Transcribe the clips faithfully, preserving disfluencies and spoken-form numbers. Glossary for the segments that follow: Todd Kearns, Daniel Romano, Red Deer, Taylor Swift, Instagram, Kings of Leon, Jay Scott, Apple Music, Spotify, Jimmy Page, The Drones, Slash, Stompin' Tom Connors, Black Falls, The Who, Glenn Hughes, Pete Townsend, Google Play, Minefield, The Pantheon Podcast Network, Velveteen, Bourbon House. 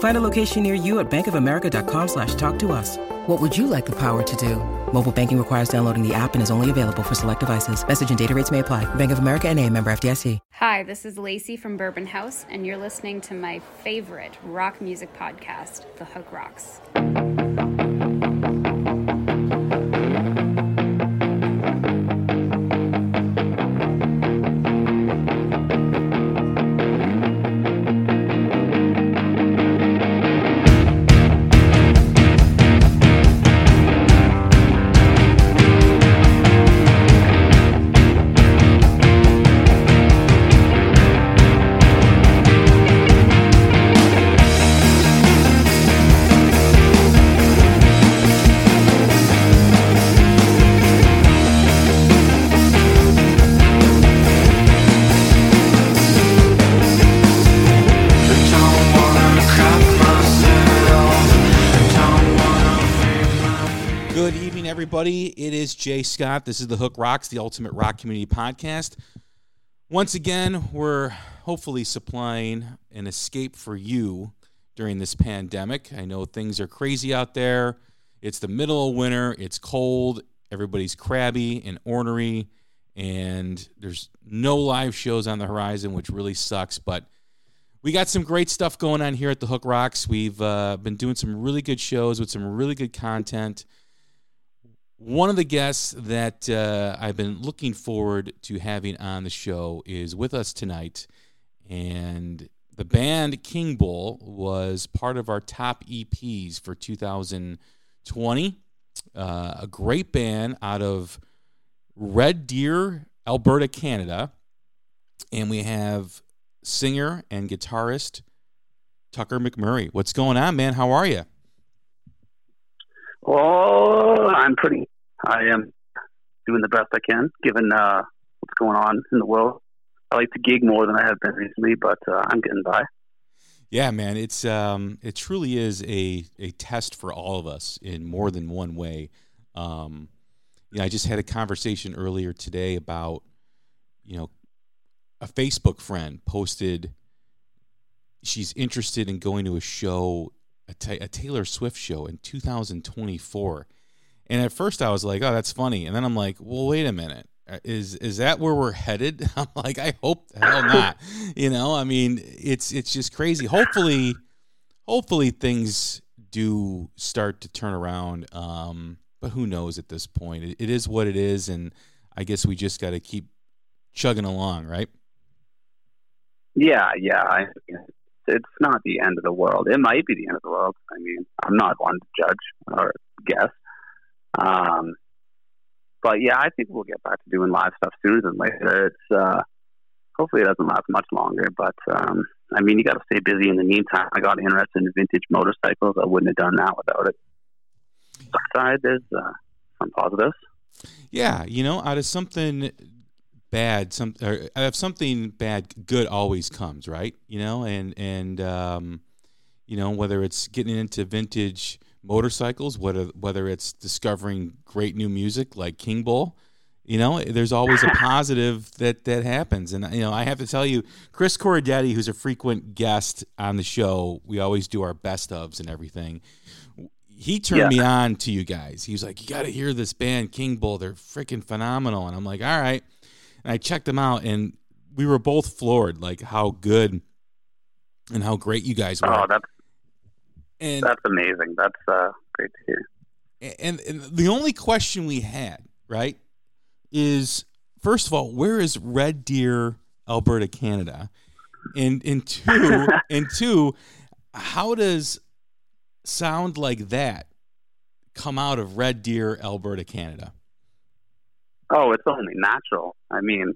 Find a location near you at bankofamerica.com slash talk to us. What would you like the power to do? Mobile banking requires downloading the app and is only available for select devices. Message and data rates may apply. Bank of America N A, member F D I C. Hi, this is Lacey from Bourbon House, and you're listening to my favorite rock music podcast, The Hook Rocks. It is Jay Scott. This is The Hook Rocks, the ultimate rock community podcast. Once again, we're hopefully supplying an escape for you during this pandemic. I know things are crazy out there. It's the middle of winter. It's cold. Everybody's crabby and ornery, and there's no live shows on the horizon, which really sucks. But we got some great stuff going on here at The Hook Rocks. We've uh, been doing some really good shows with some really good content. One of the guests that uh, I've been looking forward to having on the show is with us tonight, and the band King Bull was part of our top E Ps for two thousand twenty. Uh, a great band out of Red Deer, Alberta, Canada, and we have singer and guitarist Tucker McMurray. What's going on, man? How are you? Oh, I'm pretty. I am doing the best I can, given uh, what's going on in the world. I like to gig more than I have been recently, but uh, I'm getting by. Yeah, man, it's um, it truly is a, a test for all of us in more than one way. Um, you know, I just had a conversation earlier today about, you know, a Facebook friend posted she's interested in going to a show. A, t- a Taylor Swift show in two thousand twenty-four, and at first I was like, "Oh, that's funny," and then I'm like, "Well, wait a minute, is is that where we're headed?" I'm like, "I hope the hell not." You know, I mean, it's it's just crazy. Hopefully, hopefully things do start to turn around, um, but who knows at this point? It, it is what it is, and I guess we just got to keep chugging along, right? Yeah, yeah. I, yeah. It's not the end of the world. It might be the end of the world. I mean, I'm not one to judge or guess. Um, but yeah, I think we'll get back to doing live stuff sooner than later. It's uh, hopefully it doesn't last much longer. But um, I mean, you got to stay busy in the meantime. I got interested in vintage motorcycles. I wouldn't have done that without it. Side, there's uh, some positives. Yeah, you know, out of something bad, some or if something bad, good always comes, right? You know, and and um, you know, whether it's getting into vintage motorcycles, whether whether it's discovering great new music like King Bull, you know, there's always a positive that that happens. And you know, I have to tell you, Chris Corradetti, who's a frequent guest on the show, we always do our best ofs and everything. He turned yeah. me on to you guys. He was like, "You got to hear this band, King Bull. They're freaking phenomenal." And I'm like, "All right." And I checked them out, and we were both floored, like how good and how great you guys were. Oh, that's and, that's amazing. That's uh, great to hear. And, and the only question we had, right, is first of all, where is Red Deer, Alberta, Canada? And and two, and two, how does sound like that come out of Red Deer, Alberta, Canada? Oh, it's only natural. I mean,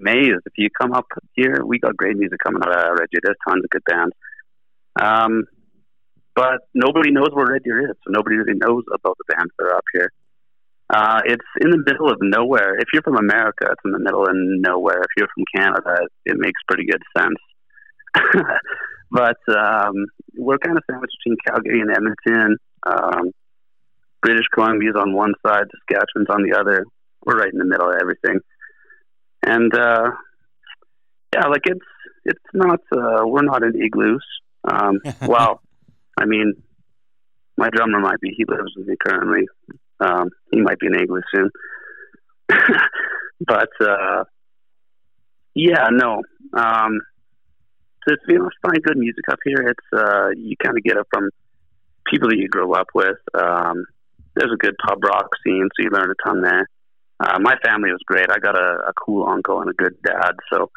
amazed. If you come up here, we got great music coming out of Red Deer. There's tons of good bands. Um, but nobody knows where Red Deer is, so nobody really knows about the bands that are up here. Uh, it's in the middle of nowhere. If you're from America, it's in the middle of nowhere. If you're from Canada, it makes pretty good sense. But um, we're kind of sandwiched between Calgary and Edmonton. Um, British Columbia's on one side, Saskatchewan's on the other. We're right in the middle of everything. And, uh, yeah, like it's, it's not, uh, we're not in igloos. Um, well, I mean, my drummer might be, he lives with me currently. Um, he might be in igloo soon, but, uh, yeah, no, um, to you know, find good music up here, it's, uh, you kind of get it from people that you grow up with. Um, there's a good pub rock scene, so you learn a ton there. Uh, my family was great. I got a, a cool uncle and a good dad, so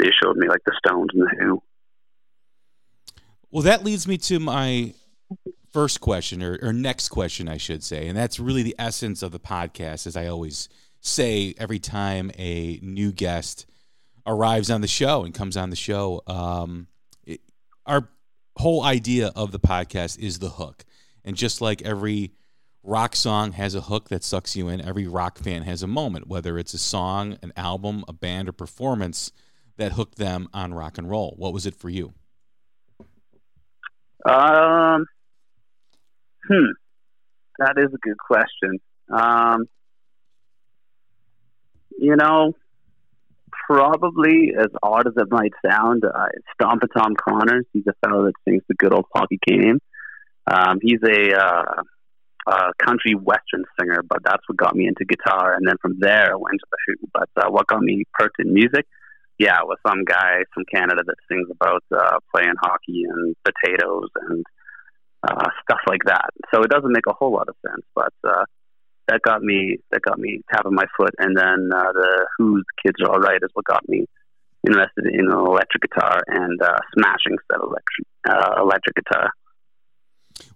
they showed me like the Stones and the Who. Well, that leads me to my first question, or, or next question, I should say, and that's really the essence of the podcast, as I always say every time a new guest arrives on the show and comes on the show. Um, it, our whole idea of the podcast is the hook, and just like every rock song has a hook that sucks you in, every rock fan has a moment, whether it's a song, an album, a band, or performance that hooked them on rock and roll. What was it for you? Um, hmm, that is a good question. Um, you know, probably as odd as it might sound, uh, Stompin' Tom Connors. He's a fellow that sings the good old hockey game. Um, he's a, uh, Uh, country western singer, but that's what got me into guitar, and then from there I went to the Who. But uh, what got me perked in music, yeah, it was some guy from Canada that sings about uh, playing hockey and potatoes and uh, stuff like that. So it doesn't make a whole lot of sense, but uh, that got me that got me tapping my foot. And then uh, the Who's Kids Are Alright is what got me interested in an electric guitar and uh, smashing that electric uh, electric guitar.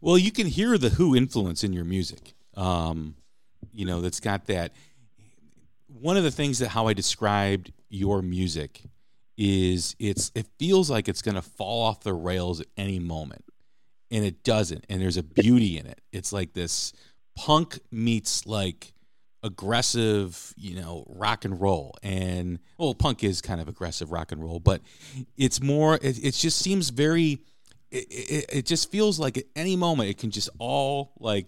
Well, you can hear the Who influence in your music. Um, you know, that's got that. One of the things that how I described your music is it's it feels like it's going to fall off the rails at any moment, and it doesn't. And there's a beauty in it. It's like this punk meets like aggressive, you know, rock and roll. And well, punk is kind of aggressive rock and roll, but it's more. It, it just seems very. It, it it just feels like at any moment it can just all like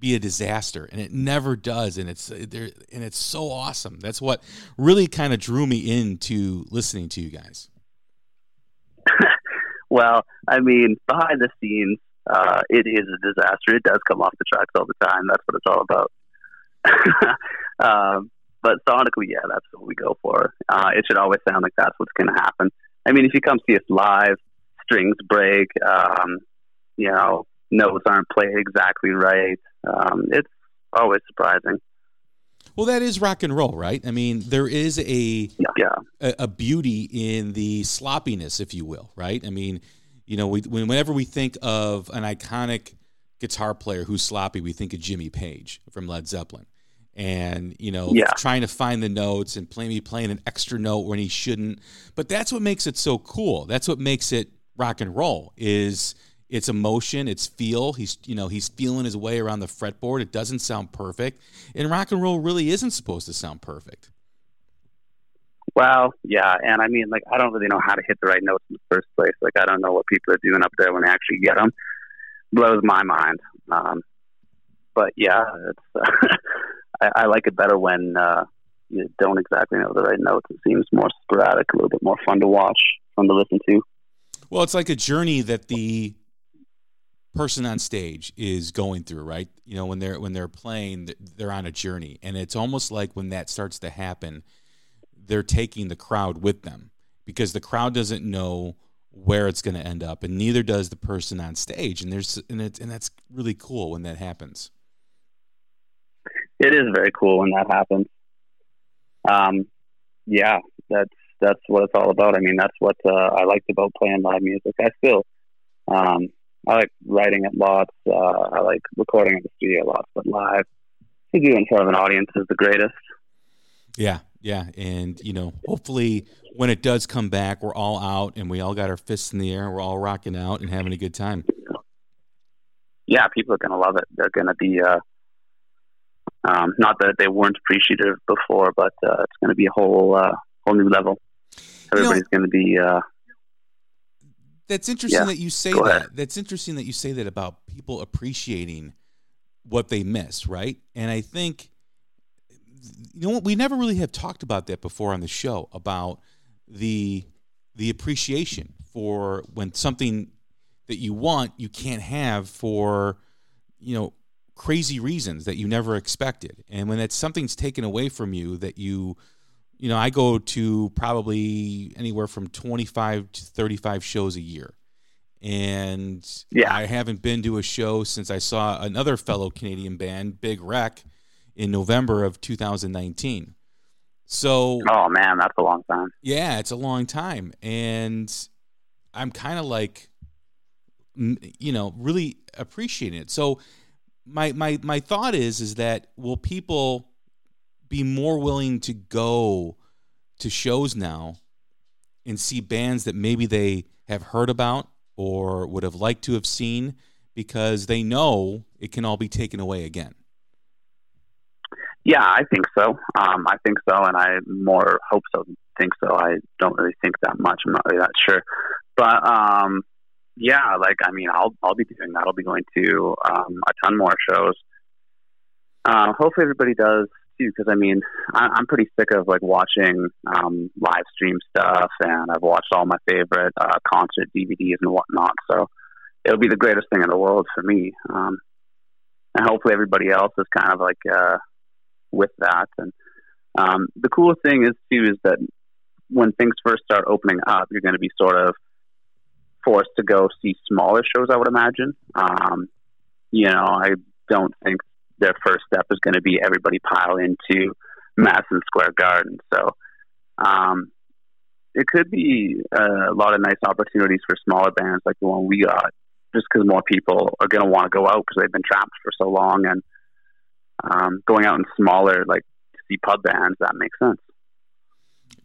be a disaster, and it never does, and it's there, and it's so awesome. That's what really kind of drew me into listening to you guys. Well, I mean, behind the scenes, uh, it is a disaster. It does come off the tracks all the time. That's what it's all about. um, but sonically, yeah, that's what we go for. Uh, it should always sound like that's what's going to happen. I mean, if you come see us live, strings break, um, you know, notes aren't played exactly right. Um, it's always surprising. Well, that is rock and roll, right? I mean, there is a, yeah. a a beauty in the sloppiness, if you will, right? I mean, you know, we whenever we think of an iconic guitar player who's sloppy, we think of Jimmy Page from Led Zeppelin. And, you know, yeah. trying to find the notes and play, playing an extra note when he shouldn't. But that's what makes it so cool. That's what makes it rock and roll, is it's emotion, it's feel. He's, you know, he's feeling his way around the fretboard. It doesn't sound perfect, and rock and roll really isn't supposed to sound perfect. Well, yeah, and I mean, like, I don't really know how to hit the right notes in the first place. Like, I don't know what people are doing up there when they actually get them. Blows my mind. Um, but yeah, it's, uh, I, I like it better when uh, you don't exactly know the right notes. It seems more sporadic, a little bit more fun to watch, fun to listen to. Well, it's like a journey that the person on stage is going through, right? You know, when they're when they're playing, they're on a journey, and it's almost like when that starts to happen, they're taking the crowd with them, because the crowd doesn't know where it's going to end up, and neither does the person on stage. And there's and it's and that's really cool when that happens. It is very cool when that happens. Um, yeah, that's that's what it's all about. I mean, that's what uh, I liked about playing live music. I still, um, I like writing at lots. Uh, I like recording at the studio lots, but live to do in front of an audience is the greatest. Yeah. Yeah. And, you know, hopefully when it does come back, we're all out and we all got our fists in the air. We're all rocking out and having a good time. Yeah. People are going to love it. They're going to be, uh, um, not that they weren't appreciative before, but, uh, it's going to be a whole, uh, whole new level. Everybody's you know, going to be, uh, that's interesting yeah, that you say that. Ahead. That's interesting that you say that about people appreciating what they miss. Right. And I think, you know what, we never really have talked about that before on the show, about the the appreciation for when something that you want you can't have for, you know, crazy reasons that you never expected. And when that something's taken away from you that you, you know, I go to probably anywhere from twenty-five to thirty-five shows a year. And yeah. I haven't been to a show since I saw another fellow Canadian band, Big Wreck, in November of two thousand nineteen. So, oh man, that's a long time. Yeah, it's a long time. And I'm kind of like, you know, really appreciating it. So my, my, my thought is, is that will people be more willing to go to shows now and see bands that maybe they have heard about or would have liked to have seen, because they know it can all be taken away again? Yeah, I think so. Um, I think so, and I more hope so than think so. I don't really think that much. I'm not really that sure. But, um, yeah, like, I mean, I'll I'll be doing that. I'll be going to um, a ton more shows. Uh, hopefully everybody does, too, because, I mean, I, I'm pretty sick of, like, watching um, live stream stuff, and I've watched all my favorite uh, concert D V Ds and whatnot, so it'll be the greatest thing in the world for me. Um, and hopefully everybody else is kind of like... Uh, with that. And um, the coolest thing is too is that when things first start opening up, you're going to be sort of forced to go see smaller shows, I would imagine. Um, you know, I don't think their first step is going to be everybody pile into Madison Square Garden. So um, it could be a lot of nice opportunities for smaller bands like the one we got, just because more people are going to want to go out because they've been trapped for so long. And Um, going out in smaller, like, to see pub bands, that makes sense.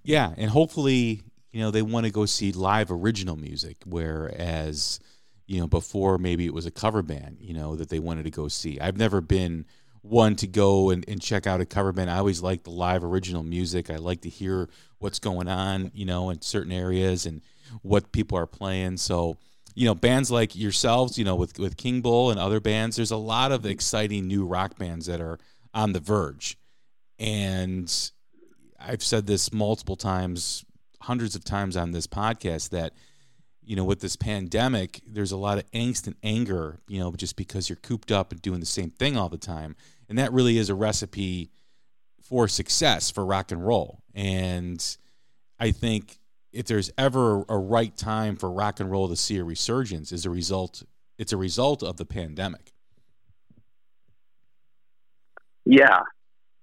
Yeah, and hopefully, you know, they want to go see live original music, whereas, you know, before maybe it was a cover band, you know, that they wanted to go see. I've never been one to go and, and check out a cover band. I always like the live original music. I like to hear what's going on, you know, in certain areas and what people are playing. So, you know, bands like yourselves, you know, with, with King Bull and other bands, there's a lot of exciting new rock bands that are on the verge. And I've said this multiple times, hundreds of times on this podcast, that, you know, with this pandemic, there's a lot of angst and anger, you know, just because you're cooped up and doing the same thing all the time. And that really is a recipe for success for rock and roll. And I think, if there's ever a right time for rock and roll to see a resurgence, is a result, it's a result of the pandemic. Yeah.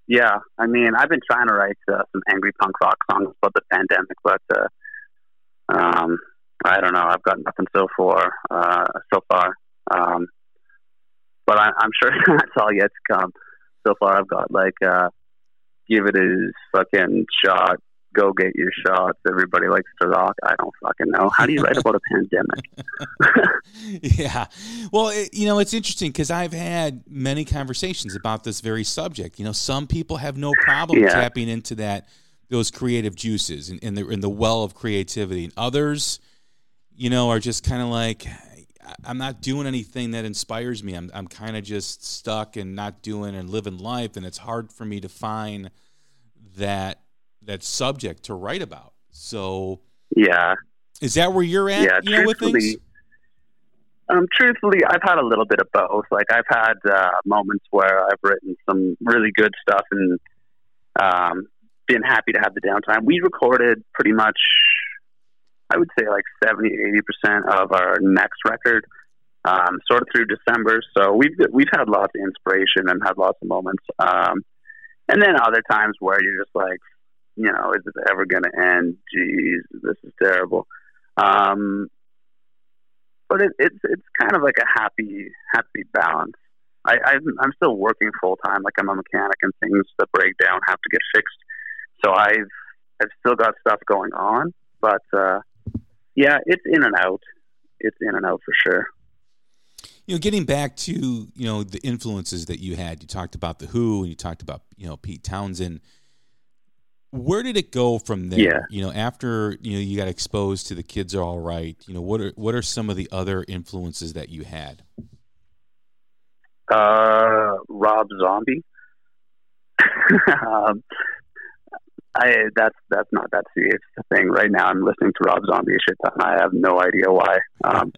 Yeah. I mean, I've been trying to write uh, some angry punk rock songs about the pandemic, but, uh, um, I don't know. I've got nothing so far, uh, so far. Um, but I, I'm sure that's all yet to come. So far I've got like, uh, give it a fucking shot. Go get your shots. Everybody likes to rock. I don't fucking know. How do you write about a pandemic? Yeah. Well, it, you know, it's interesting because I've had many conversations about this very subject. You know, some people have no problem yeah. tapping into that, those creative juices and in the, in the well of creativity. And others, you know, are just kind of like, I'm not doing anything that inspires me. I'm, I'm kind of just stuck and not doing and living life. And it's hard for me to find that, that's subject to write about. So yeah, is that where you're at? Yeah, you know, with things? Um, truthfully, I've had a little bit of both. Like I've had uh, moments where I've written some really good stuff and um, been happy to have the downtime. We recorded pretty much, I would say like seventy, eighty percent of our next record um, sort of through December. So we've, we've had lots of inspiration and had lots of moments. Um, and then other times where you're just like, you know, is this ever going to end? Geez, this is terrible. Um, but it, it's it's kind of like a happy happy balance. I, I'm, I'm still working full time. Like, I'm a mechanic, and things that break down have to get fixed. So I've I've still got stuff going on, but uh, yeah, it's in and out. It's in and out for sure. You know, getting back to, you know, the influences that you had, you talked about The Who and you talked about, you know, Pete Townsend. Where did it go from there? Yeah. You know, after, you know, you got exposed to The Kids Are All Right, you know, what are, what are some of the other influences that you had? Uh, Rob Zombie. um, I, that's, that's not, that's the thing right now. I'm listening to Rob Zombie shit and I have no idea why. Um,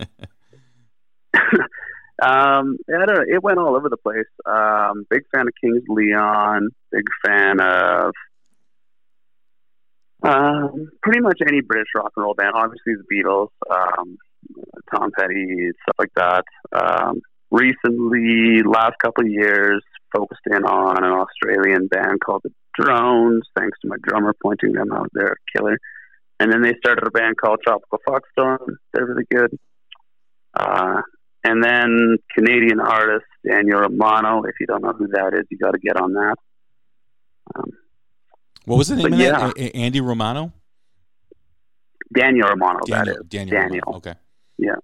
Um, I don't know. It went all over the place. Um, big fan of Kings of Leon. Big fan of um, pretty much any British rock and roll band. Obviously, the Beatles, um, Tom Petty, stuff like that. Um, recently, last couple of years, focused in on an Australian band called The Drones. Thanks to my drummer pointing them out, they're killer. And then they started a band called Tropical Foxstone. They're really good. Uh, And then Canadian artist Daniel Romano. If you don't know who that is, you got to get on that. Um, what was the name of yeah. that? Andy Romano? Daniel Romano, Daniel, that is. Daniel. Daniel. Romano. Okay. Yeah.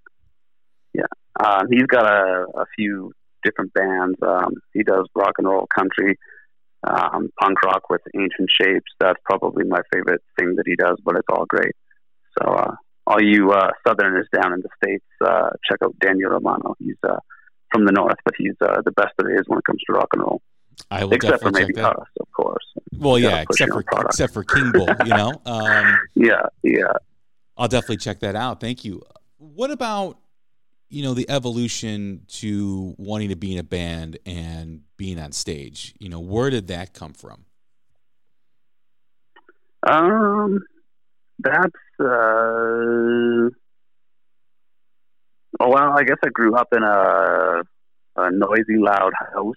Yeah. Uh, he's got a, a few different bands. Um, he does rock and roll country, um, punk rock with Ancient Shapes. That's probably my favorite thing that he does, but it's all great. So, uh, all you uh, Southerners down in the States, uh, check out Daniel Romano. He's uh, from the North, but he's uh, the best there is when it comes to rock and roll. I will except for maybe us, of course. Well, yeah, except for except for King Bull, you know. Um, yeah, yeah. I'll definitely check that out. Thank you. What about, you know, the evolution to wanting to be in a band and being on stage? You know, where did that come from? Um. That's, uh, oh, well, I guess I grew up in a, a noisy, loud house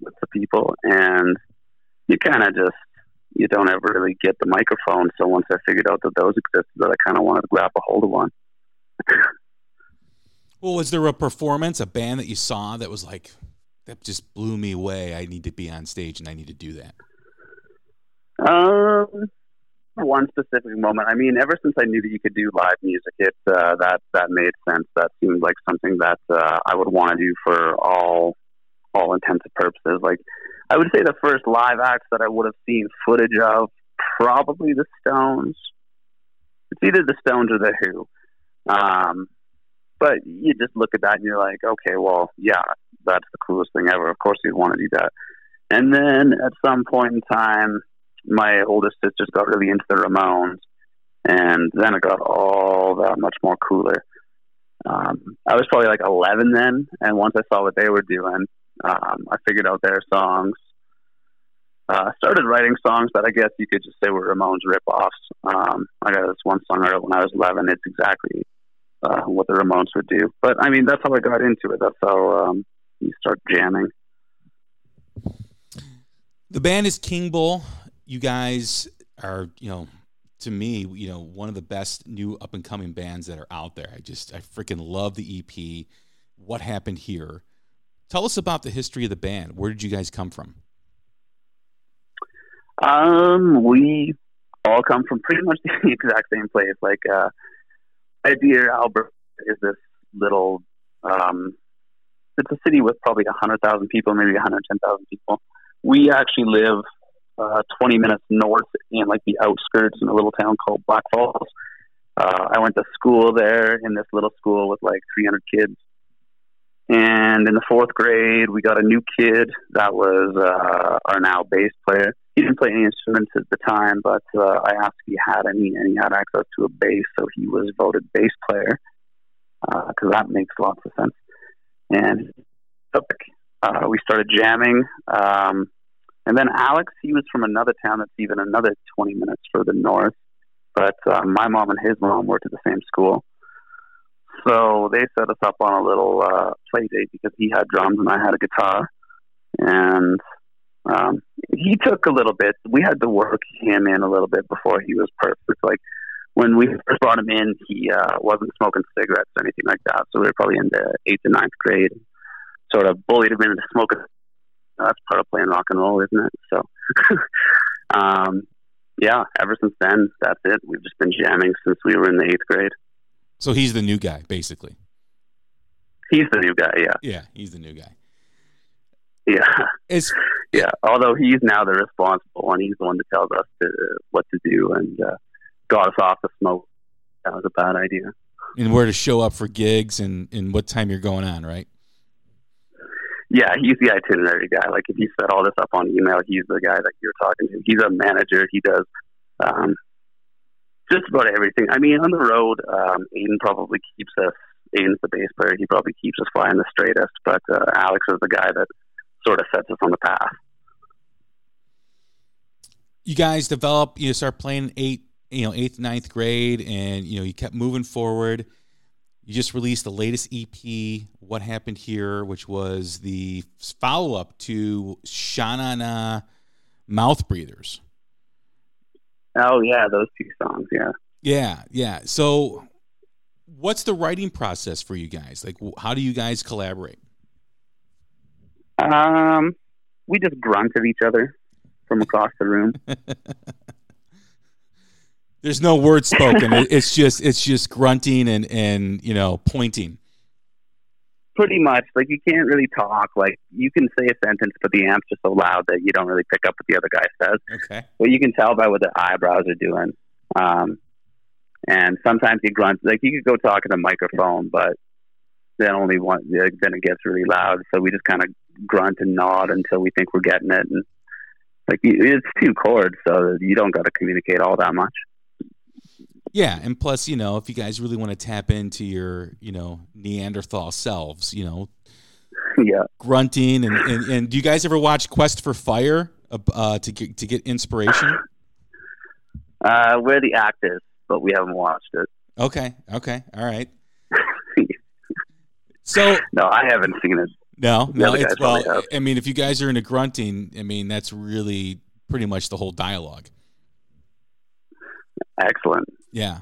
with the people, and you kind of just, you don't ever really get the microphone. So once I figured out that those existed, that I kind of wanted to grab a hold of one. Well, was there a performance, a band that you saw that was like, that just blew me away? I need to be on stage and I need to do that. Um... One specific moment. I mean, ever since I knew that you could do live music, it uh, that that made sense. That seemed like something that uh, I would want to do for all all intents and purposes. Like, I would say the first live acts that I would have seen footage of, probably the Stones. It's either the Stones or the Who. Um, but you just look at that and you're like, okay, well, yeah, that's the coolest thing ever. Of course you'd want to do that. And then at some point in time, my oldest sister's got really into the Ramones, and then it got all that much more cooler. Um, I was probably like eleven then, and once I saw what they were doing, um, I figured out their songs. Uh, started writing songs that I guess you could just say were Ramones ripoffs. Um, I got this one song I wrote when I was eleven. It's exactly uh, what the Ramones would do. But I mean, that's how I got into it. That's how um, you start jamming. The band is King Bull. You guys are, you know, to me, you know, one of the best new up and coming bands that are out there. I just, I freaking love the E P. What Happened Here? Tell us about the history of the band. Where did you guys come from? Um, we all come from pretty much the exact same place. Like, uh, Red Deer, Alberta is this little, um, it's a city with probably a hundred thousand people, maybe one hundred ten thousand people. We actually live Uh, twenty minutes north in like the outskirts in a little town called Black Falls. Uh, I went to school there in this little school with like three hundred kids. And in the fourth grade, we got a new kid that was uh, our now bass player. He didn't play any instruments at the time, but uh, I asked if he had any, and he had access to a bass, so he was voted bass player because uh, that makes lots of sense. And uh, we started jamming. Um, And then Alex, he was from another town that's even another twenty minutes further north. But uh, my mom and his mom worked at the same school. So they set us up on a little uh, play date because he had drums and I had a guitar. And Um, he took a little bit. We had to work him in a little bit before he was perfect. Like, when we first brought him in, he uh, wasn't smoking cigarettes or anything like that. So we were probably in the eighth and ninth grade. Sort of bullied him into smoking. That's part of playing rock and roll, isn't it? So, um, yeah, ever since then, that's it. We've just been jamming since we were in the eighth grade. So he's the new guy, basically. He's the new guy, yeah. Yeah, he's the new guy. Yeah. It's, yeah, although he's now the responsible one. He's the one that tells us to, uh, what to do and uh, got us off the smoke. That was a bad idea. And where to show up for gigs and, and what time you're going on, right? Yeah, he's the itinerary guy. Like, if you set all this up on email, he's the guy that you're talking to. He's a manager. He does um, just about everything. I mean, on the road, um, Aiden probably keeps us, Aiden's the bass player, he probably keeps us flying the straightest, but uh, Alex is the guy that sort of sets us on the path. You guys develop, you know, start playing eight, you know, eighth, ninth grade, and, you know, you kept moving forward. You just released the latest E P, What Happened Here, which was the follow-up to Sha-Na-Na Mouth Breathers. Oh, yeah, those two songs, yeah. Yeah, yeah. So what's the writing process for you guys? Like, how do you guys collaborate? Um, we just grunt at each other from across the room. There's no word spoken. It's just it's just grunting and, and, you know, pointing. Pretty much. Like, you can't really talk. Like, you can say a sentence, but the amps are so loud that you don't really pick up what the other guy says. Okay. But you can tell by what the eyebrows are doing. Um, and sometimes you grunt. Like, you could go talk in a microphone, but then only one. Like, then it gets really loud. So we just kind of grunt and nod until we think we're getting it. And like, it's two chords, so you don't got to communicate all that much. Yeah, and plus, you know, if you guys really want to tap into your, you know, Neanderthal selves, you know, yeah, grunting and, and, and do you guys ever watch Quest for Fire uh, to get, to get inspiration? Uh, we're the actors, but we haven't watched it. Okay, okay, all right. So no, I haven't seen it. No, no, it's well. I mean, if you guys are into grunting, I mean, that's really pretty much the whole dialogue. Excellent. Yeah.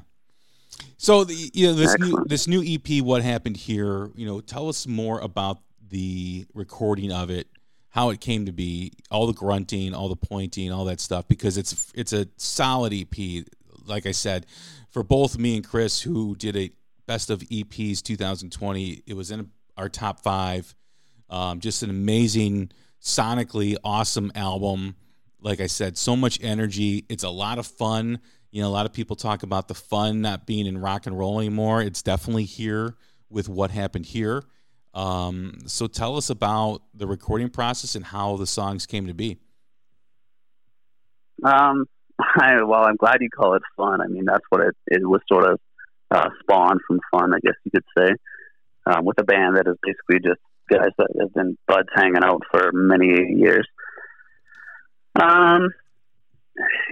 So the, you know, this Excellent. new this new E P, What Happened Here, you know, tell us more about the recording of it, how it came to be, all the grunting, all the pointing, all that stuff, because it's it's a solid E P. Like I said, for both me and Chris, who did a best of E Ps two thousand twenty, it was in our top five. Um, just an amazing, sonically awesome album. Like I said, so much energy. It's a lot of fun. You know, a lot of people talk about the fun not being in rock and roll anymore. It's definitely here with What Happened Here. Um, so tell us about the recording process and how the songs came to be. Um, I, well, I'm glad you call it fun. I mean, that's what it, it was sort of uh, spawned from fun, I guess you could say, um, with a band that is basically just guys that have been buds hanging out for many years. Um.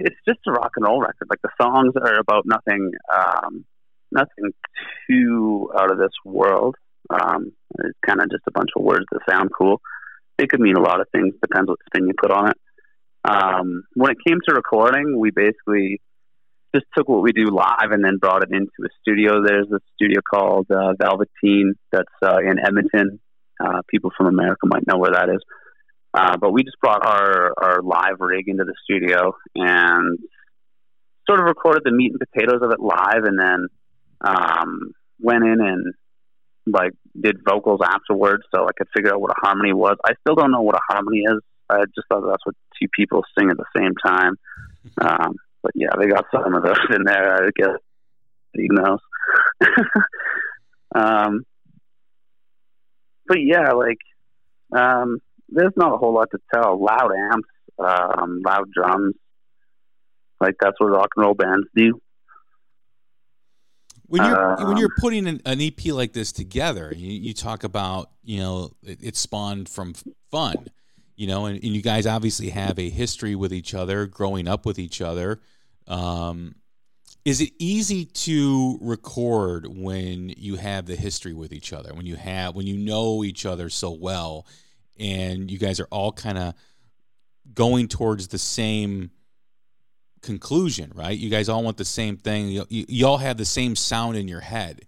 It's just a rock and roll record. Like, the songs are about nothing, um, nothing too out of this world. Um, it's kind of just a bunch of words that sound cool. They could mean a lot of things. Depends what spin you put on it. Um, when it came to recording, we basically just took what we do live and then brought it into a studio. There's a studio called uh, Velveteen that's uh, in Edmonton. Uh, people from America might know where that is. Uh, but we just brought our, our live rig into the studio and sort of recorded the meat and potatoes of it live, and then um, went in and like did vocals afterwards so I could figure out what a harmony was. I still don't know what a harmony is. I just thought that's what two people sing at the same time. Um, but yeah, they got some of those in there, I guess. Who knows? um, but yeah, like... Um, there's not a whole lot to tell. Loud amps, um, loud drums. Like, that's what rock and roll bands do. When you're, um, when you're putting an, an E P like this together, you, you talk about, you know, it, it spawned from fun, you know, and, and you guys obviously have a history with each other, growing up with each other. Um, is it easy to record when you have the history with each other, when you have, when you know each other so well, and you guys are all kind of going towards the same conclusion, right? You guys all want the same thing. You, you, you all have the same sound in your head.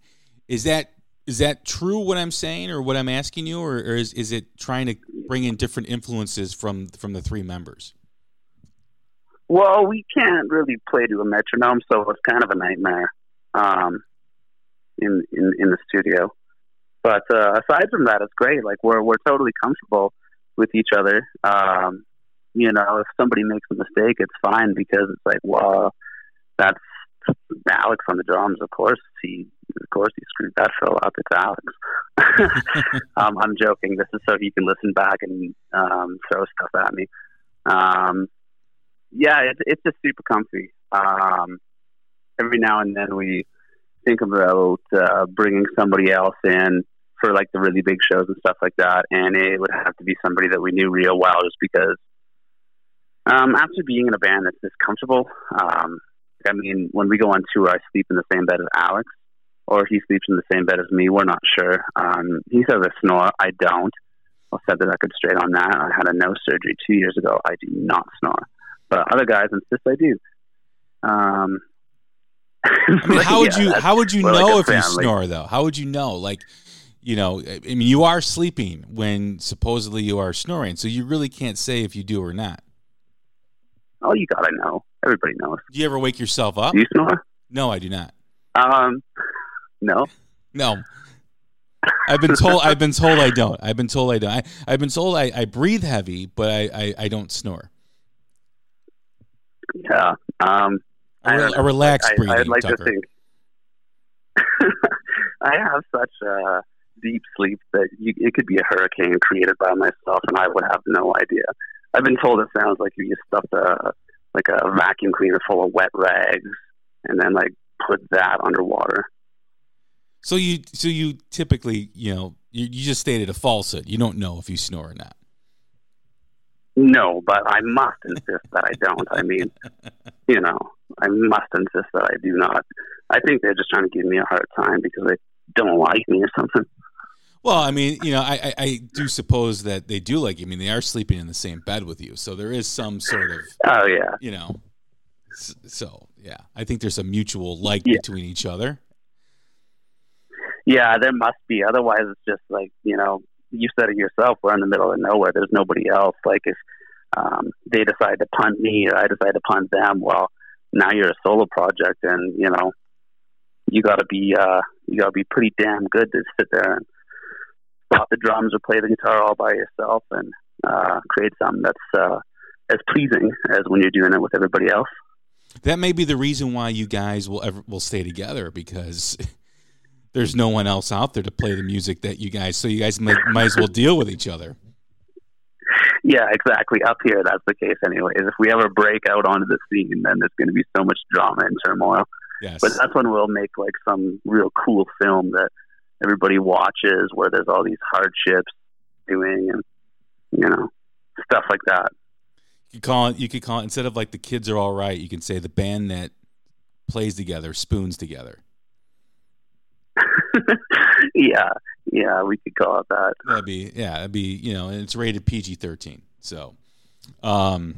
Is that is that true, what I'm saying, or what I'm asking you, or, or is, is it trying to bring in different influences from from the three members? Well, we can't really play to a metronome, so it's kind of a nightmare um, in, in in the studio. But uh, aside from that, it's great. Like we're we're totally comfortable with each other. Um, you know, if somebody makes a mistake, it's fine because it's like, well, that's Alex on the drums. Of course he, of course he screwed that fill up. It's Alex. um, I'm joking. This is so you can listen back and um, throw stuff at me. Um, yeah, it's it's just super comfy. Um, every now and then we think about uh, bringing somebody else in for like the really big shows and stuff like that, and it would have to be somebody that we knew real well, just because um, after being in a band that's this comfortable, um, I mean, when we go on tour, I sleep in the same bed as Alex, or he sleeps in the same bed as me. We're not sure. Um, he says I snore. I don't. I'll set the record straight on that. I had a nose surgery two years ago. I do not snore, but other guys insist I do. Um, I mean, how would yeah, you how would you know like if you snore though? How would you know? Like, you know, I mean, you are sleeping when supposedly you are snoring, so you really can't say if you do or not. Oh, you gotta know. Everybody knows. Do you ever wake yourself up? Do you snore? No, I do not. Um, no, no. I've been told. I've been told I don't. I've been told I don't. I, I've been told I, I breathe heavy, but I, I, I don't snore. Yeah. Um. A, re- a relaxed I, breathing, I, I'd like Tucker. To think. I have such a uh, deep sleep that you, it could be a hurricane created by myself, and I would have no idea. I've been told it sounds like you just stuffed a like a vacuum cleaner full of wet rags, and then like put that underwater. So you, so you typically, you know, you, you just stated a falsehood. You don't know if you snore or not. No, but I must insist that I don't. I mean, you know, I must insist that I do not. I think they're just trying to give me a hard time because they don't like me or something. Well, I mean, you know, I, I, I do suppose that they do like you. I mean, they are sleeping in the same bed with you, so there is some sort of, oh yeah, you know, so yeah, I think there's a mutual like yeah. between each other. Yeah, there must be. Otherwise, it's just like, you know, you said it yourself. We're in the middle of nowhere. There's nobody else. Like if um, they decide to punt me or I decide to punt them, well, now you're a solo project, and you know, you gotta be uh, you gotta be pretty damn good to sit there and pop the drums or play the guitar all by yourself and uh, create something that's uh, as pleasing as when you're doing it with everybody else. That may be the reason why you guys will ever will stay together, because there's no one else out there to play the music that you guys, so you guys might, might as well deal with each other. Yeah, exactly. Up here, that's the case anyways. If we ever break out onto the scene, then there's going to be so much drama and turmoil. Yes. But that's when we'll make like some real cool film that everybody watches, where there's all these hardships doing and, you know, stuff like that. You call it, you could call it, instead of like the kids are all right, you can say the band that plays together spoons together. yeah, yeah, we could call it that. That'd be, yeah, that'd be, you know, and it's rated P G thirteen. So, um,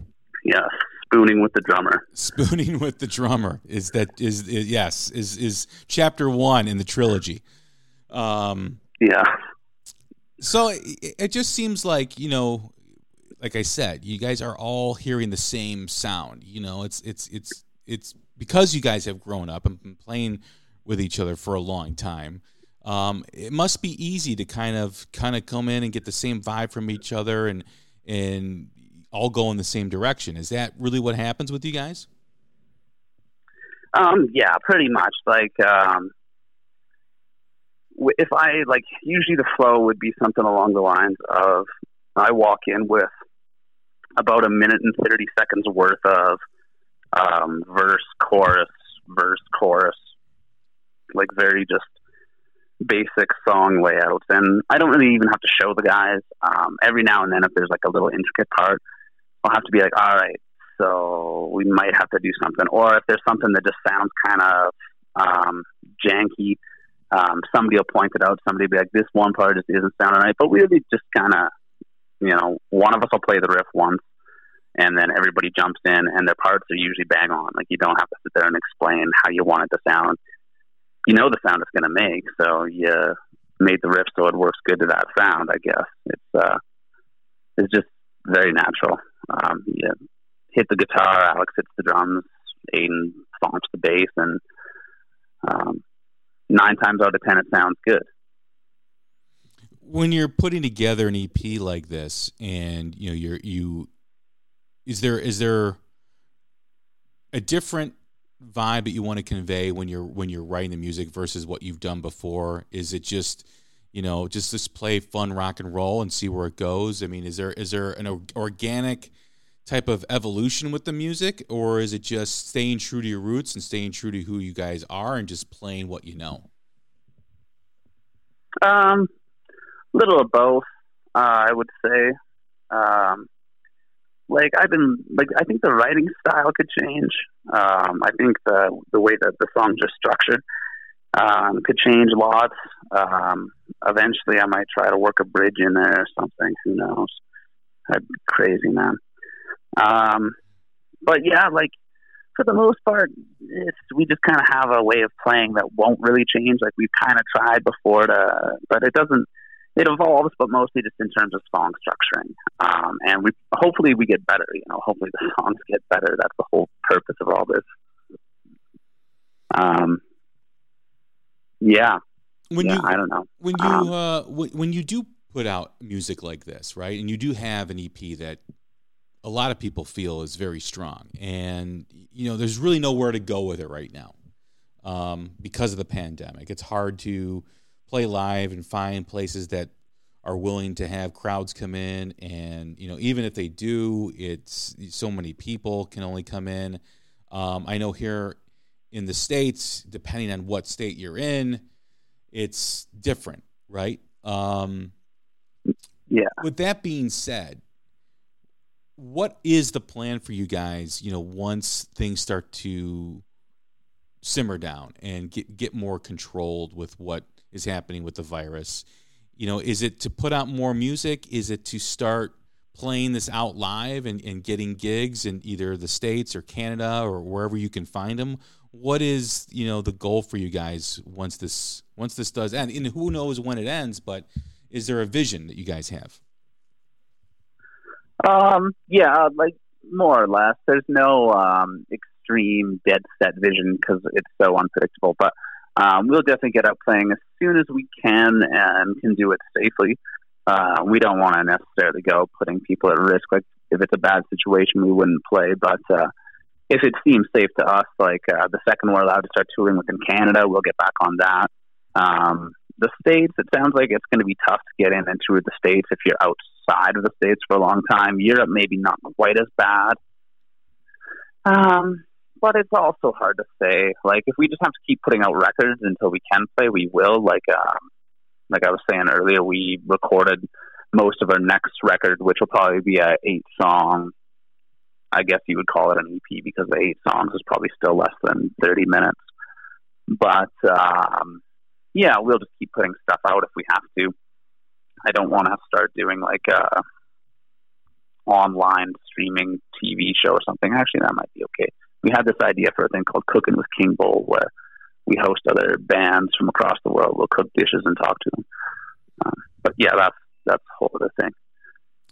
yeah, spooning with the drummer. Spooning with the drummer is that is, is yes is is chapter one in the trilogy. Um, yeah. So it, it just seems like, you know, like I said, you guys are all hearing the same sound. You know, it's it's it's it's because you guys have grown up and been playing with each other for a long time. Um, it must be easy to kind of kind of come in and get the same vibe from each other and and all go in the same direction. Is that really what happens with you guys? Um, yeah, pretty much. Like, um, if I, like, usually the flow would be something along the lines of, I walk in with about a minute and thirty seconds worth of um, verse, chorus, verse, chorus, like very just basic song layouts, and I don't really even have to show the guys. Um, every now and then, if there's like a little intricate part, I'll have to be like, all right, so we might have to do something. Or if there's something that just sounds kind of um, janky, um, somebody will point it out. Somebody will be like, this one part just isn't sounding right. But we'll be just kind of, you know, one of us will play the riff once, and then everybody jumps in, and their parts are usually bang on. Like, you don't have to sit there and explain how you want it to sound. You know the sound it's going to make, so you made the riff so it works good to that sound, I guess. It's uh, it's just very natural. Um, you hit the guitar, Alex hits the drums, Aiden thumps the bass, and um, nine times out of ten, it sounds good. When you're putting together an E P like this, and you know you're you, is there is there a different vibe that you want to convey when you're when you're writing the music versus what you've done before? Is it just you know just just play fun rock and roll and see where it goes? I mean, is there is there an organic type of evolution with the music, or is it just staying true to your roots and staying true to who you guys are and just playing what you know? Um. Little of both, uh, I would say. Um, like I've been, like I think the writing style could change. Um, I think the the way that the songs are structured um, could change lots. Um, eventually, I might try to work a bridge in there or something. Who knows? That'd be crazy, man. Um, but yeah, like for the most part, it's, we just kind of have a way of playing that won't really change. Like we've kind of tried before to, but it doesn't. It evolves, but mostly just in terms of song structuring. Um, and we hopefully we get better. You know, hopefully the songs get better. That's the whole purpose of all this. Um, yeah. When yeah, you, I don't know. When you um, uh, when, when you do put out music like this, right? And you do have an E P that a lot of people feel is very strong, and you know, there's really nowhere to go with it right now um, because of the pandemic. It's hard to play live and find places that are willing to have crowds come in. And, you know, even if they do, it's so many people can only come in. Um, I know here in the States, depending on what state you're in, it's different, right? Um, yeah. With that being said, what is the plan for you guys, you know, once things start to simmer down and get, get more controlled with what is happening with the virus? You know, is it to put out more music? Is it to start playing this out live and, and getting gigs in either the States or Canada or wherever you can find them? What is, you know, the goal for you guys once this once this does end? And who knows when it ends, but is there a vision that you guys have? Um, yeah, like more or less. There's no um, extreme dead set vision because it's so unpredictable, but Um, we'll definitely get out playing as soon as we can and can do it safely. Uh, we don't want to necessarily go putting people at risk. Like if it's a bad situation, we wouldn't play. But uh, if it seems safe to us, like uh, the second we're allowed to start touring within Canada, we'll get back on that. Um, the States, it sounds like it's going to be tough to get in and tour the States if you're outside of the States for a long time. Europe, maybe not quite as bad. Um, But it's also hard to say. Like, if we just have to keep putting out records until we can play, we will. Like, um, like I was saying earlier, we recorded most of our next record, which will probably be an eight-song. I guess you would call it an E P because the eight songs is probably still less than thirty minutes. But, um, yeah, we'll just keep putting stuff out if we have to. I don't want to start doing, like, a online streaming T V show or something. Actually, that might be okay. We had this idea for a thing called Cooking with King Bull, where we host other bands from across the world. We'll cook dishes and talk to them. Um, but yeah, that's that's a whole other thing.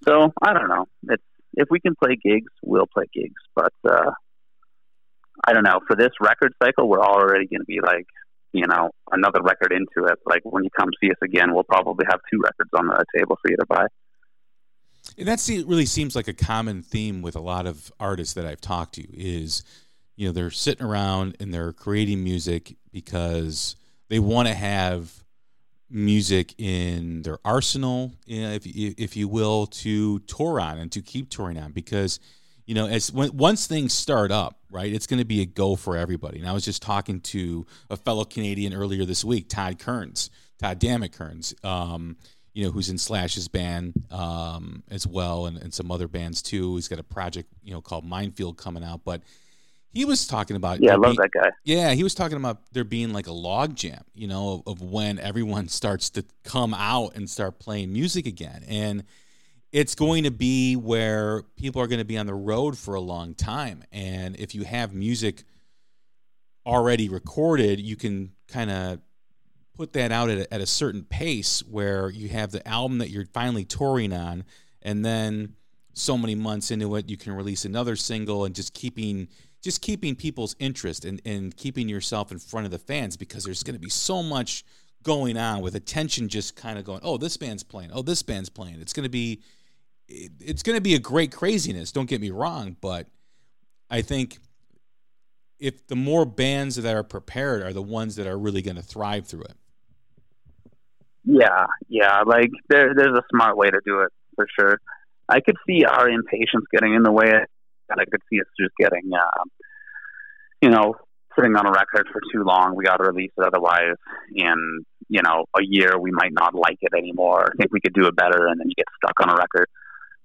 So I don't know. It's, if we can play gigs, we'll play gigs. But uh, I don't know. For this record cycle, we're already going to be like, you know, another record into it. Like when you come see us again, we'll probably have two records on the table for you to buy. And that really seems like a common theme with a lot of artists that I've talked to is, you know, they're sitting around and they're creating music because they want to have music in their arsenal, you know, if, if you will, to tour on and to keep touring on because, you know, as when, once things start up, right, it's going to be a go for everybody. And I was just talking to a fellow Canadian earlier this week, Todd Kearns, Todd Dammit Kearns, um, you know, who's in Slash's band um, as well and, and some other bands too. He's got a project, you know, called Minefield coming out. But he was talking about... Yeah, I love being, that guy. Yeah, he was talking about there being like a log jam, you know, of, of when everyone starts to come out and start playing music again. And it's going to be where people are going to be on the road for a long time. And if you have music already recorded, you can kind of put that out at a, at a certain pace where you have the album that you're finally touring on, and then so many months into it, you can release another single, and just keeping just keeping people's interest and, and keeping yourself in front of the fans, because there's going to be so much going on with attention just kind of going, oh, this band's playing, oh, this band's playing. It's going to be it's going to be a great craziness, don't get me wrong, but I think if the more bands that are prepared are the ones that are really going to thrive through it. Yeah, yeah, like there, there's a smart way to do it for sure. I could see our impatience getting in the way, and I could see us just getting, uh, you know, sitting on a record for too long. We got to release it, otherwise in, you know, a year we might not like it anymore. I think we could do it better, and then you get stuck on a record.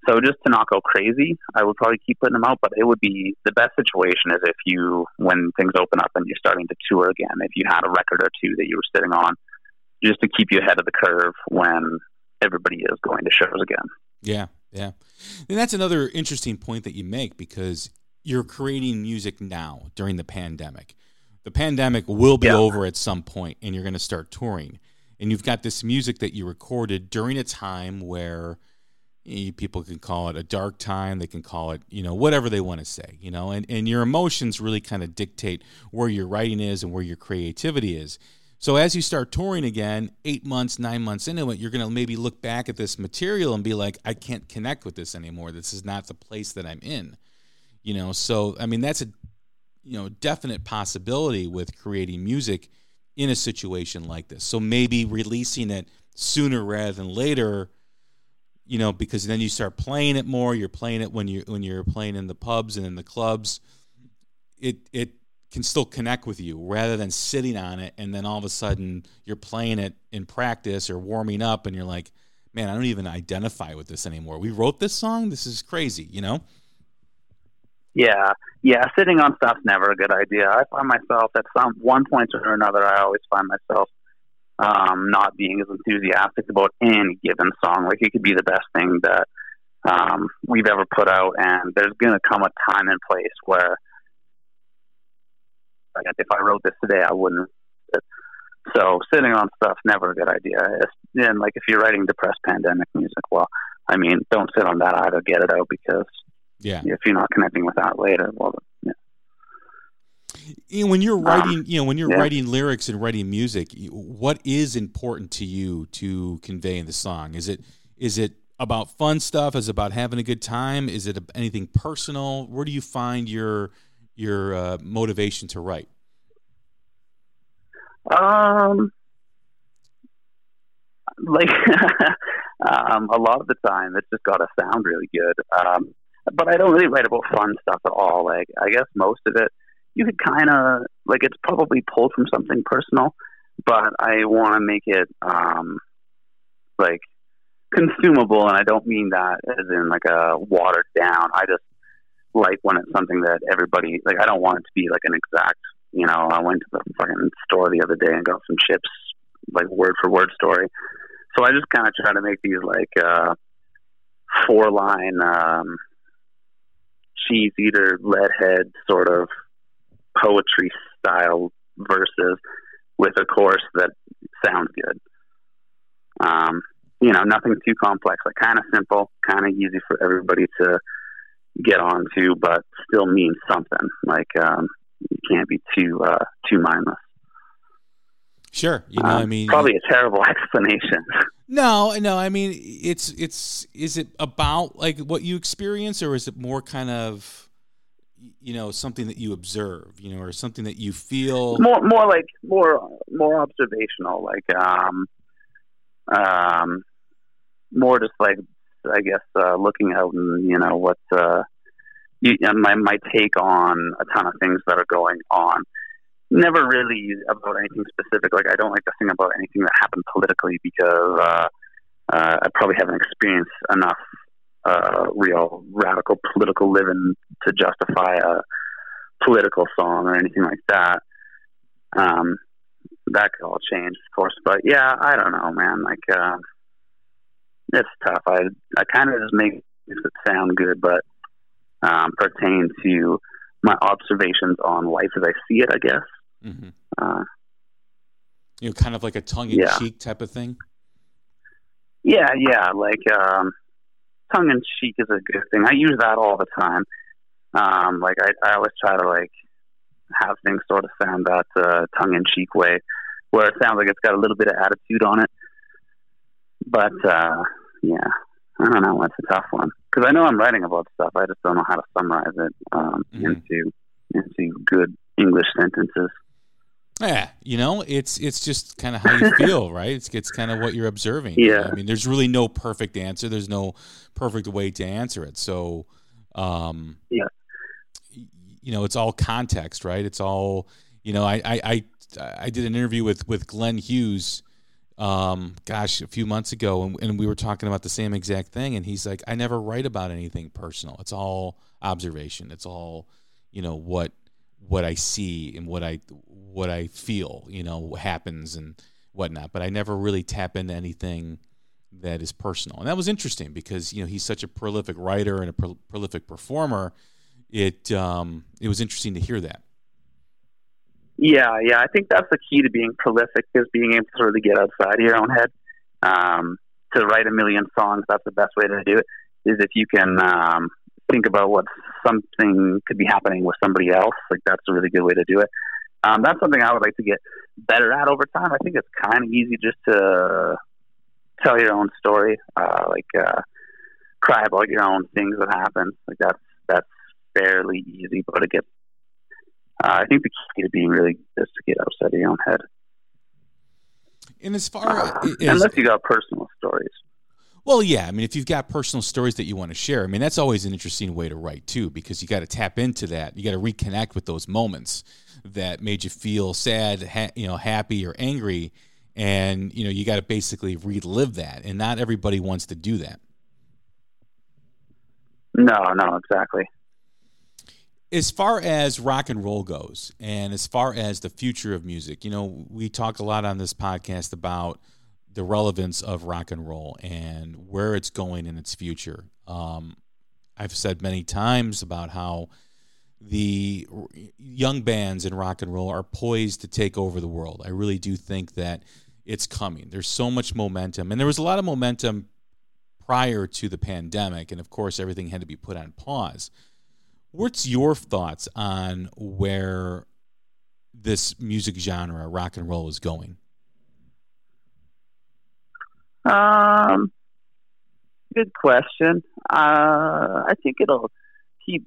So just to not go crazy, I would probably keep putting them out, but it would be the best situation is if you, when things open up and you're starting to tour again, if you had a record or two that you were sitting on, just to keep you ahead of the curve when everybody is going to shows again. Yeah, yeah. And that's another interesting point that you make, because you're creating music now during the pandemic. The pandemic will be yeah. over at some point, and you're going to start touring. And you've got this music that you recorded during a time where people can call it a dark time. They can call it, you know, whatever they want to say, you know, and, and your emotions really kind of dictate where your writing is and where your creativity is. So as you start touring again, eight months, nine months into it, you're going to maybe look back at this material and be like, I can't connect with this anymore. This is not the place that I'm in, you know? So, I mean, that's a, you know, definite possibility with creating music in a situation like this. So maybe releasing it sooner rather than later, you know, because then you start playing it more. You're playing it when you when you're playing in the pubs and in the clubs. It it can still connect with you, rather than sitting on it and then all of a sudden you're playing it in practice or warming up and you're like, man, I don't even identify with this anymore. We wrote this song. This is crazy, you know? Yeah, yeah. Sitting on stuff's never a good idea. I find myself at some one point or another. I always find myself Um, not being as enthusiastic about any given song. Like, it could be the best thing that um, we've ever put out, and there's going to come a time and place where, like, if I wrote this today, I wouldn't. So sitting on stuff's never a good idea. It's, and like, if you're writing depressed pandemic music, well, I mean, don't sit on that either. Get it out, because yeah. if you're not connecting with that later, well, yeah. When you're writing, you know, when you're yeah. writing lyrics and writing music, what is important to you to convey in the song? Is it is it about fun stuff? Is it about having a good time? Is it anything personal? Where do you find your your uh, motivation to write? Um, like um, a lot of the time, it's just got to sound really good. Um, but I don't really write about fun stuff at all. Like, I guess most of it, you could kind of, like, it's probably pulled from something personal, but I want to make it, um, like, consumable, and I don't mean that as in, like, a watered down. I just like when it's something that everybody, like, I don't want it to be, like, an exact, you know, I went to the fucking store the other day and got some chips, like, word-for-word story. So I just kind of try to make these, like, uh, four-line um, cheese-eater, leadhead sort of poetry style verses with a chorus that sounds good. Um, you know, nothing too complex, like kind of simple, kind of easy for everybody to get onto, but still means something. Like, um, you can't be too, uh, too mindless. Sure. You know, um, I mean, probably a terrible explanation. No, no. I mean, it's, it's, is it about like what you experience, or is it more kind of, you know, something that you observe, you know, or something that you feel? More, more like more, more observational, like, um, um, more just like, I guess, uh, looking out and, you know, what's, uh, you, and my, my take on a ton of things that are going on. Never really about anything specific. Like, I don't like to think about anything that happened politically, because, uh, uh, I probably haven't experienced enough Uh, real radical political living to justify a political song or anything like that. Um, that could all change, of course, but yeah, I don't know, man. Like, uh, it's tough. I I kind of just make it sound good, but um, pertain to my observations on life as I see it, I guess. Mm-hmm. Uh, you know, kind of like a tongue-in-cheek yeah. type of thing? Yeah, yeah. Like, um, tongue-in-cheek is a good thing. I use that all the time. Um, like, I, I always try to, like, have things sort of sound that uh, tongue-in-cheek way, where it sounds like it's got a little bit of attitude on it. But, uh, yeah, I don't know. It's a tough one. Because I know I'm writing about stuff. I just don't know how to summarize it um, mm-hmm. into into good English sentences. Yeah, you know, it's it's just kind of how you feel, right? It's it's kind of what you're observing. Yeah. You know? I mean, there's really no perfect answer. There's no perfect way to answer it. So, um, yeah. You know, it's all context, right? It's all, you know, I I, I, I did an interview with, with Glenn Hughes, um, gosh, a few months ago, and, and we were talking about the same exact thing, and he's like, I never write about anything personal. It's all observation. It's all, you know, what what I see and what I what I feel, you know, happens and whatnot. But I never really tap into anything that is personal. And that was interesting because, you know, he's such a prolific writer and a pro- prolific performer. It um, it was interesting to hear that. Yeah, yeah, I think that's the key to being prolific is being able to really get outside of your own head. Um, to write a million songs, that's the best way to do it, is if you can um, think about what something could be happening with somebody else. Like, that's a really good way to do it. Um, that's something I would like to get better at over time. I think it's kind of easy just to tell your own story, uh, like uh, cry about your own things that happen. Like, that's, that's fairly easy, but it gets Uh, I think the key to being really good is to get outside of your own head. And as far as... Uh, unless you got personal stories. Well, yeah. I mean, if you've got personal stories that you want to share, I mean, that's always an interesting way to write, too, because you got to tap into that. You got to reconnect with those moments that made you feel sad, ha- you know, happy or angry. And, you know, you got to basically relive that. And not everybody wants to do that. No, no, exactly. As far as rock and roll goes, and as far as the future of music, you know, we talk a lot on this podcast about the relevance of rock and roll and where it's going in its future. Um, I've said many times about how the young bands in rock and roll are poised to take over the world. I really do think that it's coming. There's so much momentum, and there was a lot of momentum prior to the pandemic, and of course, everything had to be put on pause. What's your thoughts on where this music genre, rock and roll, is going? Um, good question. Uh, I think it'll keep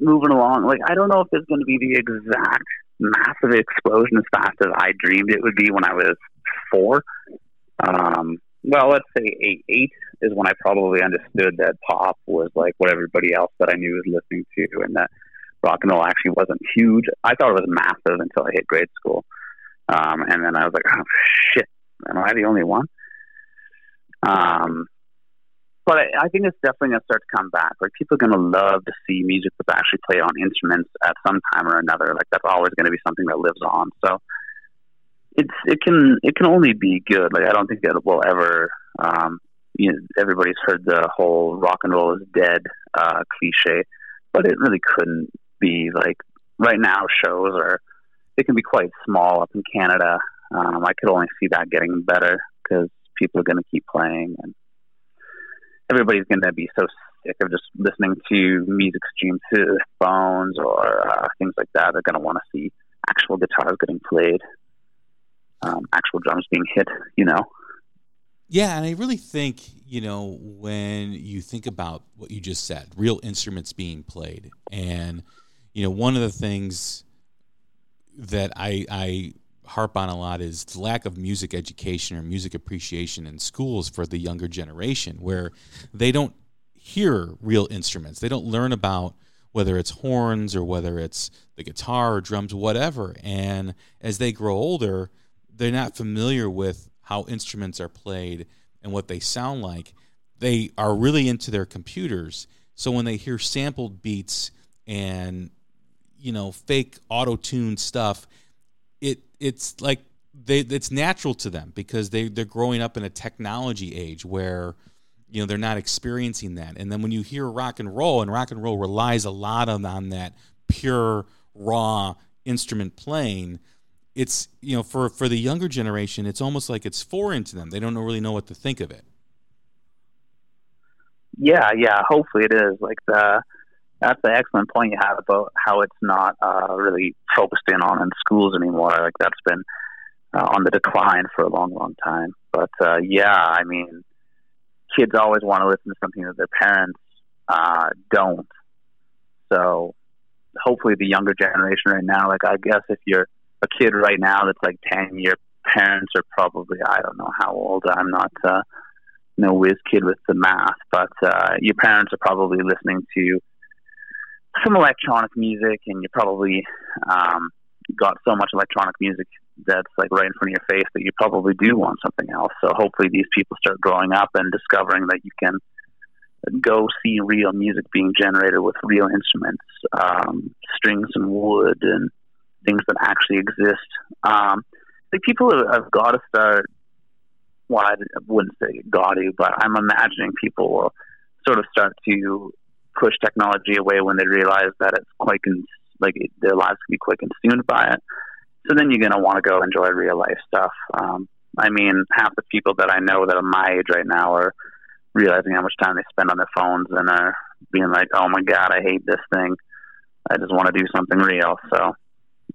moving along. Like, I don't know if there's going to be the exact massive explosion as fast as I dreamed it would be when I was four. Um, well, let's say eight, eight is when I probably understood that pop was like what everybody else that I knew was listening to, and that rock and roll actually wasn't huge. I thought it was massive until I hit grade school. Um, and then I was like, oh, shit, am I the only one? Um, but I, I think it's definitely going to start to come back. Like, people are going to love to see music that's actually played on instruments at some time or another. Like, that's always going to be something that lives on. So, It's it can it can only be good. Like, I don't think that it will ever. Um, you know, everybody's heard the whole rock and roll is dead uh, cliche, but it really couldn't be. Like, right now, shows are it can be quite small up in Canada. Um, I could only see that getting better because people are going to keep playing, and everybody's going to be so sick of just listening to music streamed to their phones or uh, things like that. They're going to want to see actual guitars getting played. Um, actual drums being hit, you know? Yeah, and I really think, you know, when you think about what you just said, real instruments being played, and, you know, one of the things that I, I harp on a lot is the lack of music education or music appreciation in schools for the younger generation, where they don't hear real instruments. They don't learn about whether it's horns or whether it's the guitar or drums, whatever. And as they grow older, they're not familiar with how instruments are played and what they sound like. They are really into their computers. So when they hear sampled beats and, you know, fake auto-tuned stuff, it it's like they it's natural to them because they, they're growing up in a technology age where you know, they're not experiencing that. And then when you hear rock and roll, and rock and roll relies a lot on, on that pure, raw instrument playing, it's, you know, for, for the younger generation, it's almost like it's foreign to them. They don't really know what to think of it. Yeah, yeah, hopefully it is. Like, the that's the excellent point you have about how it's not uh, really focused in on in schools anymore. Like, that's been uh, on the decline for a long, long time. But, uh, yeah, I mean, kids always want to listen to something that their parents uh, don't. So hopefully the younger generation right now, like, I guess if you're a kid right now that's like ten, your parents are probably, I don't know how old, I'm not uh, no whiz kid with the math, but uh, your parents are probably listening to some electronic music, and you probably um, got so much electronic music that's like right in front of your face that you probably do want something else. So hopefully these people start growing up and discovering that you can go see real music being generated with real instruments, um, strings and wood and things that actually exist. Um, I think people have, have got to start, well, I wouldn't say got to, but I'm imagining people will sort of start to push technology away when they realize that it's quite con- like it, their lives can be quite consumed by it. So then you're going to want to go enjoy real life stuff. Um, I mean, half the people that I know that are my age right now are realizing how much time they spend on their phones and are being like, oh my God, I hate this thing. I just want to do something real. So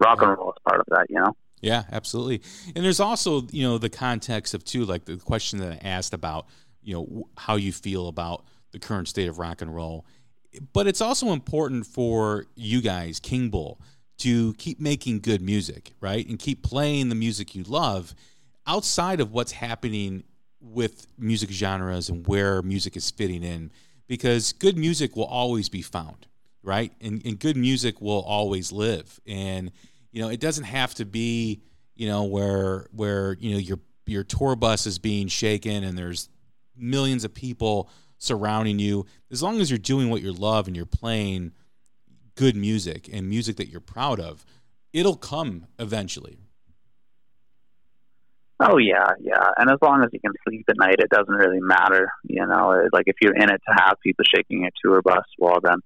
rock and roll is part of that, you know? Yeah, absolutely. And there's also, you know, the context of too, like the question that I asked about, you know, how you feel about the current state of rock and roll. But it's also important for you guys, King Bull, to keep making good music, right? And keep playing the music you love outside of what's happening with music genres and where music is fitting in, because good music will always be found, right? And, and good music will always live. And, you know, it doesn't have to be, you know, where, where, you know, your, your tour bus is being shaken and there's millions of people surrounding you. As long as you're doing what you love and you're playing good music and music that you're proud of, it'll come eventually. Oh yeah, yeah. And as long as you can sleep at night, it doesn't really matter. You know, like if you're in it to have people shaking your tour bus, well then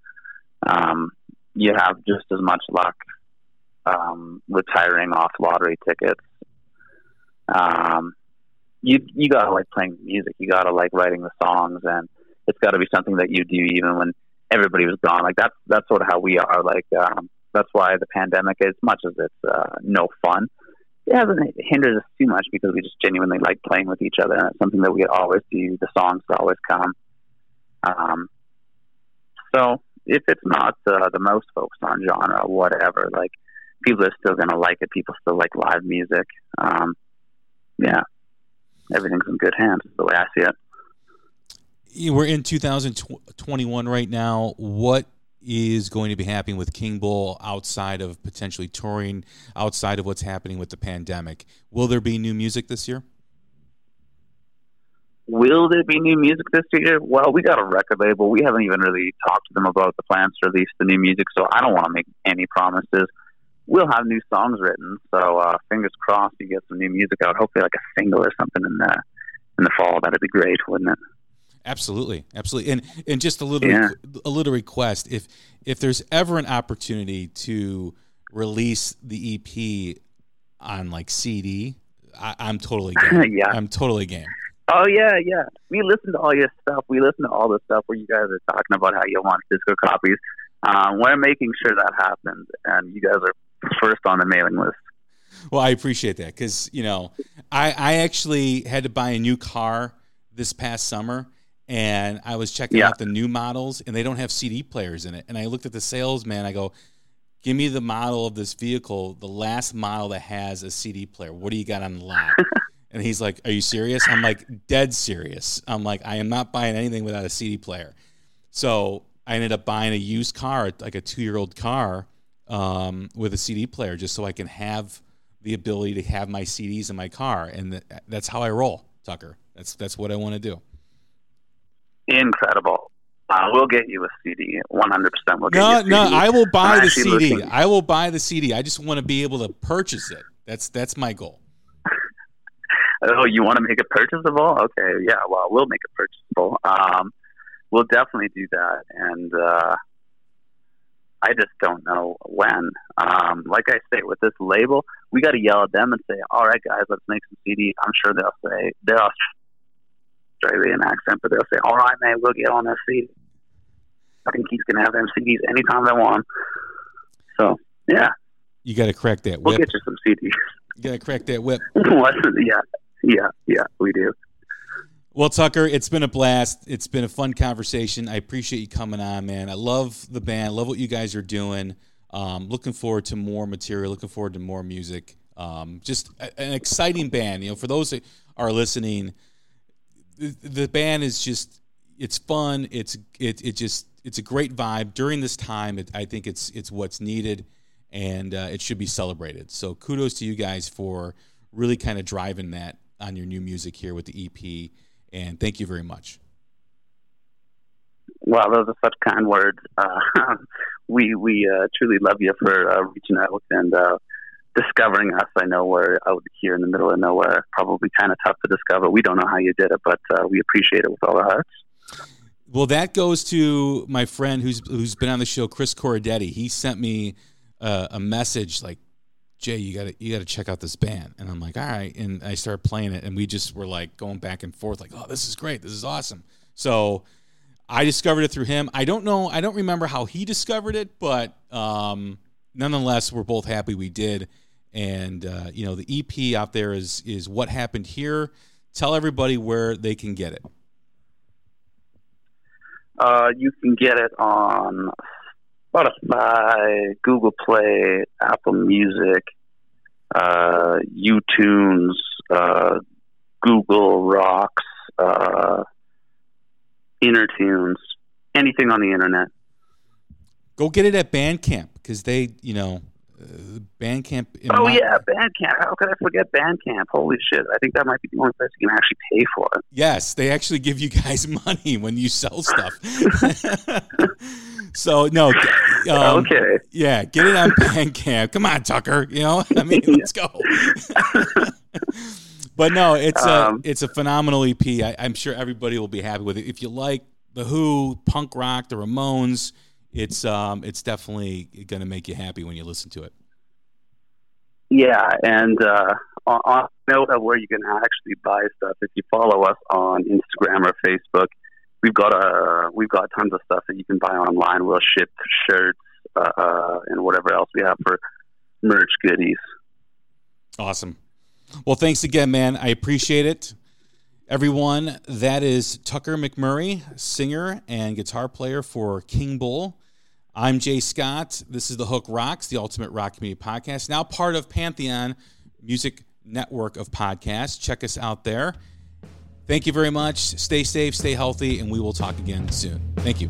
um, you have just as much luck um, retiring off lottery tickets. Um, you you gotta like playing music. You gotta like writing the songs, and it's got to be something that you do even when everybody was gone. Like that's that's sort of how we are. Like um, that's why the pandemic, as much as it's uh, no fun, it hasn't hindered us too much because we just genuinely like playing with each other. And it's something that we always do. The songs always come. Um, so if it's not uh, the most focused on genre, whatever, like people are still gonna like it. People still like live music. Um, yeah, everything's in good hands. Is the way I see it. We're in two thousand twenty-one right now. What is going to be happening with King Bull outside of potentially touring, outside of what's happening with the pandemic? Will there be new music this year? Will there be new music this year? Well, we got a record label. We haven't even really talked to them about the plans to release the new music, so I don't want to make any promises. We'll have new songs written, so uh, fingers crossed you get some new music out. Hopefully like a single or something in the, in the fall. That'd be great, wouldn't it? Absolutely, absolutely, and and just a little yeah. a little request. If if there's ever an opportunity to release the E P on like C D, I, I'm totally game. yeah. I'm totally game. Oh yeah, yeah. We listen to all your stuff. We listen to all the stuff where you guys are talking about how you want physical copies. Um, we're making sure that happens, and you guys are first on the mailing list. Well, I appreciate that because you know I I actually had to buy a new car this past summer. And I was checking yeah. out the new models, and they don't have C D players in it. And I looked at the salesman. I go, give me the model of this vehicle, the last model that has a C D player. What do you got on the lot? And he's like, are you serious? I'm like, dead serious. I'm like, I am not buying anything without a C D player. So I ended up buying a used car, like a two-year-old car um, with a C D player just so I can have the ability to have my C Ds in my car. And th- that's how I roll, Tucker. That's that's what I want to do. Incredible. Uh, we'll get you a C D. one hundred percent we'll get no, you a C D. No, no, I will buy I'm the C D. Listening. I will buy the C D. I just want to be able to purchase it. That's that's my goal. oh, you want to make it purchasable? Okay, yeah, well, we'll make it purchasable. Um, we'll definitely do that. And uh, I just don't know when. Um, like I say, with this label, we got to yell at them and say, all right, guys, let's make some C D. I'm sure they'll say, they're Australian accent, but they'll say, all right, man, we'll get on that C D. Fucking Keith's going to have them C Ds anytime they want. So, yeah. You got to crack that whip. We'll get you some C Ds. You got to crack that whip. yeah, yeah, yeah, we do. Well, Tucker, it's been a blast. It's been a fun conversation. I appreciate you coming on, man. I love the band. Love what you guys are doing. Um, looking forward to more material. Looking forward to more music. Um, just a, an exciting band. You know, for those that are listening, the, the band is just, it's fun. It's it it just it's a great vibe during this time. It, I think it's it's what's needed, and uh, it should be celebrated. So kudos to you guys for really kind of driving that on your new music here with the E P. And thank you very much. Wow, those are such kind words. Uh, we we uh, truly love you for uh, reaching out and uh, discovering us. I know we're out here in the middle of nowhere, probably kind of tough to discover. We don't know how you did it, but uh, we appreciate it with all our hearts. Well, that goes to my friend who's who's been on the show, Chris Corradetti. He sent me uh, a message like, Jay, you gotta you gotta check out this band. And I'm like, all right. And I started playing it, and we just were like going back and forth, like, oh, this is great, this is awesome. So I discovered it through him. I don't know, I don't remember how he discovered it, but um, nonetheless, we're both happy we did. And uh, you know, the E P out there is is What Happened Here. Tell everybody where they can get it. Uh, you can get it on Spotify, Google Play, Apple Music, uh, U-Tunes, uh, Google Rocks, uh, InnerTunes, anything on the internet. Go get it at Bandcamp because they, you know, uh, Bandcamp. Oh, my- yeah, Bandcamp. How could I forget Bandcamp? Holy shit. I think that might be the only place you can actually pay for it. Yes, they actually give you guys money when you sell stuff. So, no, um, okay. Yeah, get it on Bandcamp. Come on, Tucker, you know? I mean, let's go. But, no, it's um, a it's a phenomenal E P. I, I'm sure everybody will be happy with it. If you like The Who, punk rock, The Ramones, it's um it's definitely going to make you happy when you listen to it. Yeah, and uh, on, on note of where you can actually buy stuff, if you follow us on Instagram or Facebook, We've got uh, we've got tons of stuff that you can buy online. We'll ship shirts uh, uh, and whatever else we have for merch goodies. Awesome. Well, thanks again, man. I appreciate it. Everyone, that is Tucker McMurray, singer and guitar player for King Bull. I'm Jay Scott. This is The Hook Rocks, the ultimate rock community podcast, now part of Pantheon Music Network of podcasts. Check us out there. Thank you very much. Stay safe, stay healthy, and we will talk again soon. Thank you.